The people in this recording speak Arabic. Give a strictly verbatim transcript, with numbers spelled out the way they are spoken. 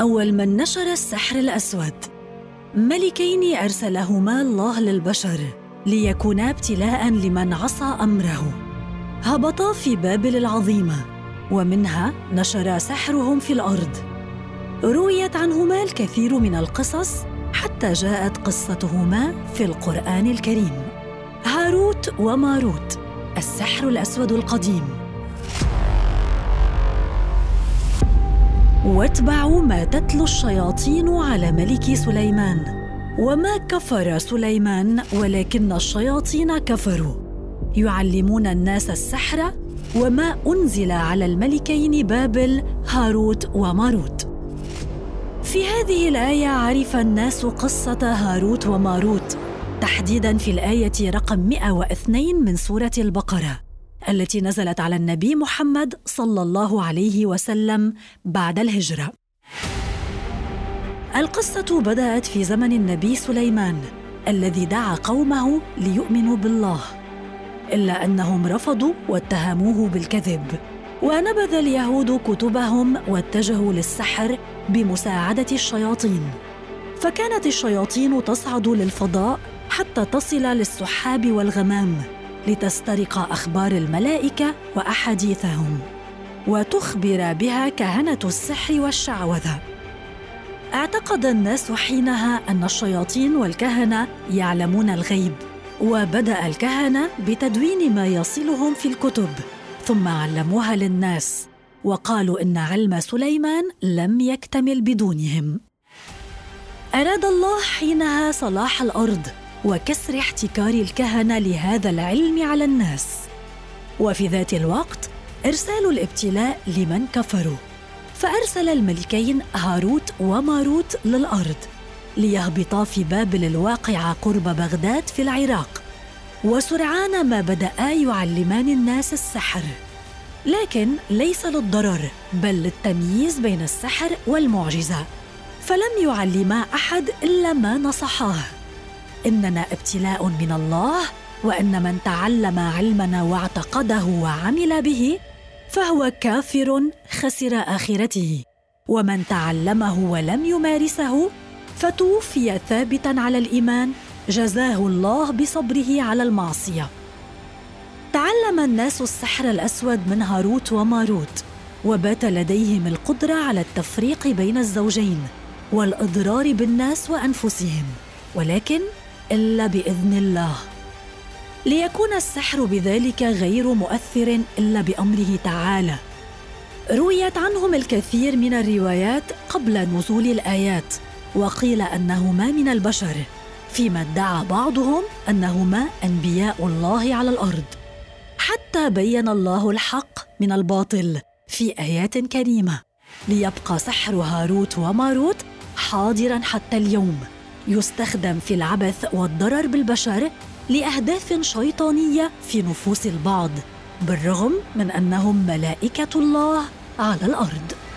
أول من نشر السحر الأسود، ملكين أرسلهما الله للبشر ليكونا ابتلاءً لمن عصى أمره. هبطا في بابل العظيمة، ومنها نشر سحرهم في الأرض. رويت عنهما الكثير من القصص حتى جاءت قصتهما في القرآن الكريم. هاروت وماروت، السحر الأسود القديم. واتبعوا ما تتلو الشياطين على ملك سليمان، وما كفر سليمان ولكن الشياطين كفروا، يعلمون الناس السحر وما أنزل على الملكين بابل هاروت وماروت. في هذه الآية عرف الناس قصة هاروت وماروت، تحديداً في الآية رقم مئة واثنين من سورة البقرة التي نزلت على النبي محمد صلى الله عليه وسلم بعد الهجرة. القصة بدأت في زمن النبي سليمان الذي دعا قومه ليؤمنوا بالله، إلا أنهم رفضوا واتهموه بالكذب، ونبذ اليهود كتبهم واتجهوا للسحر بمساعدة الشياطين. فكانت الشياطين تصعد للفضاء حتى تصل للسحاب والغمام لتسترق أخبار الملائكة وأحاديثهم، وتخبر بها كهنة السحر والشعوذة. اعتقد الناس حينها أن الشياطين والكهنة يعلمون الغيب، وبدأ الكهنة بتدوين ما يصلهم في الكتب ثم علموها للناس، وقالوا إن علم سليمان لم يكتمل بدونهم. أراد الله حينها صلاح الأرض وكسر احتكار الكهنة لهذا العلم على الناس، وفي ذات الوقت إرسال الابتلاء لمن كفروا. فأرسل الملكين هاروت وماروت للأرض ليهبطا في بابل الواقعة قرب بغداد في العراق، وسرعان ما بدأ يعلمان الناس السحر، لكن ليس للضرر بل للتمييز بين السحر والمعجزة، فلم يعلما أحد إلا ما نصحاه: إننا ابتلاء من الله، وإن من تعلم علمنا واعتقده وعمل به فهو كافر خسر آخرته، ومن تعلمه ولم يمارسه فتوفي ثابتاً على الإيمان جزاه الله بصبره على المعصية. تعلم الناس السحر الأسود من هاروت وماروت، وبات لديهم القدرة على التفريق بين الزوجين والإضرار بالناس وأنفسهم، ولكن إلا بإذن الله، ليكون السحر بذلك غير مؤثر إلا بأمره تعالى. رويت عنهم الكثير من الروايات قبل نزول الآيات، وقيل أنهما من البشر، فيما ادعى بعضهم أنهما أنبياء الله على الأرض، حتى بين الله الحق من الباطل في آيات كريمة، ليبقى سحر هاروت وماروت حاضراً حتى اليوم، يستخدم في العبث والضرر بالبشر لأهداف شيطانية في نفوس البعض، بالرغم من أنهم ملائكة الله على الأرض.